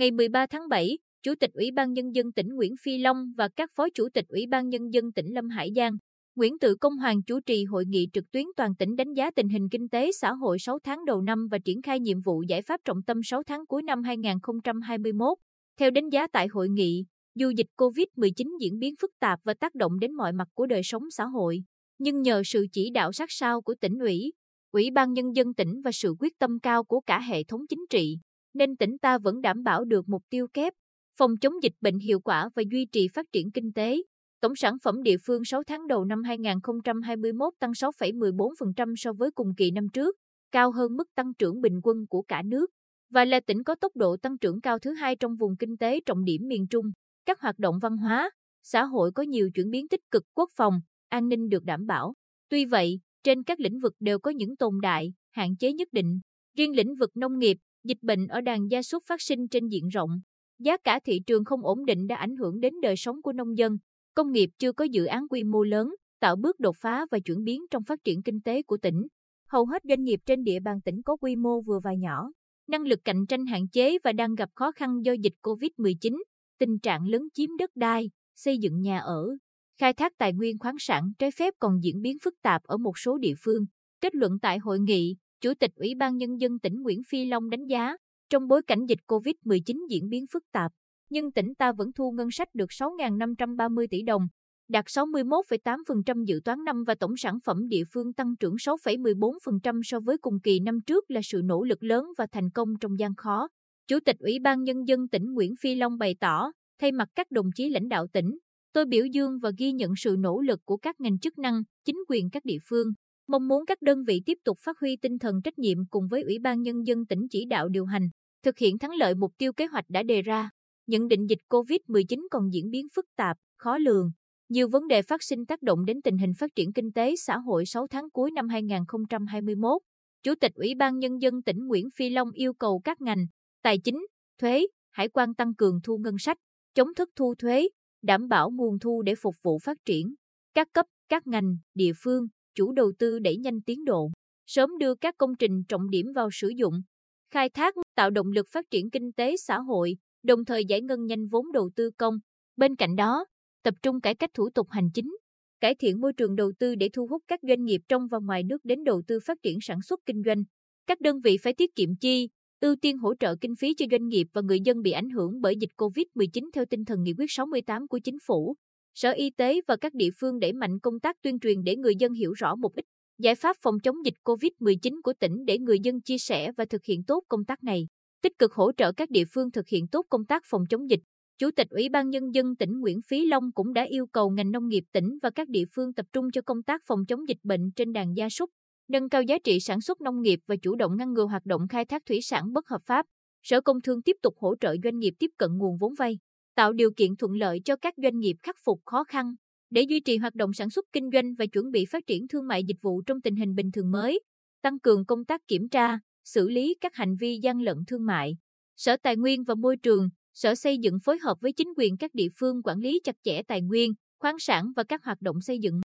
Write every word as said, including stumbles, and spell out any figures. Ngày mười ba tháng bảy, Chủ tịch Ủy ban Nhân dân tỉnh Nguyễn Phi Long và các Phó Chủ tịch Ủy ban Nhân dân tỉnh Lâm Hải Giang, Nguyễn Tự Công Hoàng chủ trì hội nghị trực tuyến toàn tỉnh đánh giá tình hình kinh tế xã hội sáu tháng đầu năm và triển khai nhiệm vụ giải pháp trọng tâm sáu tháng cuối năm hai nghìn không trăm hai mươi mốt. Theo đánh giá tại hội nghị, dù dịch Covid mười chín diễn biến phức tạp và tác động đến mọi mặt của đời sống xã hội, nhưng nhờ sự chỉ đạo sát sao của tỉnh ủy, Ủy ban Nhân dân tỉnh và sự quyết tâm cao của cả hệ thống chính trị, nên tỉnh ta vẫn đảm bảo được mục tiêu kép, phòng chống dịch bệnh hiệu quả và duy trì phát triển kinh tế. Tổng sản phẩm địa phương sáu tháng đầu năm hai nghìn không trăm hai mươi mốt tăng sáu phẩy mười bốn phần trăm so với cùng kỳ năm trước, cao hơn mức tăng trưởng bình quân của cả nước, và là tỉnh có tốc độ tăng trưởng cao thứ hai trong vùng kinh tế trọng điểm miền Trung. Các hoạt động văn hóa, xã hội có nhiều chuyển biến tích cực, quốc phòng, an ninh được đảm bảo. Tuy vậy, trên các lĩnh vực đều có những tồn tại, hạn chế nhất định. Riêng lĩnh vực nông nghiệp, dịch bệnh ở đàn gia súc phát sinh trên diện rộng. Giá cả thị trường không ổn định đã ảnh hưởng đến đời sống của nông dân. Công nghiệp chưa có dự án quy mô lớn, tạo bước đột phá và chuyển biến trong phát triển kinh tế của tỉnh. Hầu hết doanh nghiệp trên địa bàn tỉnh có quy mô vừa và nhỏ, năng lực cạnh tranh hạn chế và đang gặp khó khăn do dịch Covid mười chín, tình trạng lấn chiếm đất đai, xây dựng nhà ở, khai thác tài nguyên khoáng sản trái phép còn diễn biến phức tạp ở một số địa phương. Kết luận tại hội nghị, Chủ tịch Ủy ban Nhân dân tỉnh Nguyễn Phi Long đánh giá, trong bối cảnh dịch Covid mười chín diễn biến phức tạp, nhưng tỉnh ta vẫn thu ngân sách được sáu nghìn năm trăm ba mươi tỷ đồng, đạt sáu mươi mốt phẩy tám phần trăm dự toán năm và tổng sản phẩm địa phương tăng trưởng sáu phẩy mười bốn phần trăm so với cùng kỳ năm trước là sự nỗ lực lớn và thành công trong gian khó. Chủ tịch Ủy ban Nhân dân tỉnh Nguyễn Phi Long bày tỏ, thay mặt các đồng chí lãnh đạo tỉnh, tôi biểu dương và ghi nhận sự nỗ lực của các ngành chức năng, chính quyền các địa phương, mong muốn các đơn vị tiếp tục phát huy tinh thần trách nhiệm cùng với Ủy ban Nhân dân tỉnh chỉ đạo điều hành, thực hiện thắng lợi mục tiêu kế hoạch đã đề ra. Nhận định dịch Covid mười chín còn diễn biến phức tạp, khó lường. Nhiều vấn đề phát sinh tác động đến tình hình phát triển kinh tế xã hội sáu tháng cuối năm hai nghìn không trăm hai mươi mốt. Chủ tịch Ủy ban Nhân dân tỉnh Nguyễn Phi Long yêu cầu các ngành, tài chính, thuế, hải quan tăng cường thu ngân sách, chống thất thu thuế, đảm bảo nguồn thu để phục vụ phát triển. Các cấp, các ngành, địa phương, chủ đầu tư đẩy nhanh tiến độ, sớm đưa các công trình trọng điểm vào sử dụng, khai thác, tạo động lực phát triển kinh tế xã hội, đồng thời giải ngân nhanh vốn đầu tư công. Bên cạnh đó, tập trung cải cách thủ tục hành chính, cải thiện môi trường đầu tư để thu hút các doanh nghiệp trong và ngoài nước đến đầu tư phát triển sản xuất kinh doanh. Các đơn vị phải tiết kiệm chi, ưu tiên hỗ trợ kinh phí cho doanh nghiệp và người dân bị ảnh hưởng bởi dịch Covid mười chín theo tinh thần nghị quyết sáu mươi tám của Chính phủ. Sở Y tế và các địa phương đẩy mạnh công tác tuyên truyền để người dân hiểu rõ mục đích, giải pháp phòng chống dịch Covid mười chín của tỉnh để người dân chia sẻ và thực hiện tốt công tác này, tích cực hỗ trợ các địa phương thực hiện tốt công tác phòng chống dịch. Chủ tịch Ủy ban Nhân dân tỉnh Nguyễn Phi Long cũng đã yêu cầu ngành nông nghiệp tỉnh và các địa phương tập trung cho công tác phòng chống dịch bệnh trên đàn gia súc, nâng cao giá trị sản xuất nông nghiệp và chủ động ngăn ngừa hoạt động khai thác thủy sản bất hợp pháp. Sở Công Thương tiếp tục hỗ trợ doanh nghiệp tiếp cận nguồn vốn vay, tạo điều kiện thuận lợi cho các doanh nghiệp khắc phục khó khăn, để duy trì hoạt động sản xuất kinh doanh và chuẩn bị phát triển thương mại dịch vụ trong tình hình bình thường mới, tăng cường công tác kiểm tra, xử lý các hành vi gian lận thương mại. Sở Tài nguyên và Môi trường, Sở Xây dựng phối hợp với chính quyền các địa phương quản lý chặt chẽ tài nguyên, khoáng sản và các hoạt động xây dựng.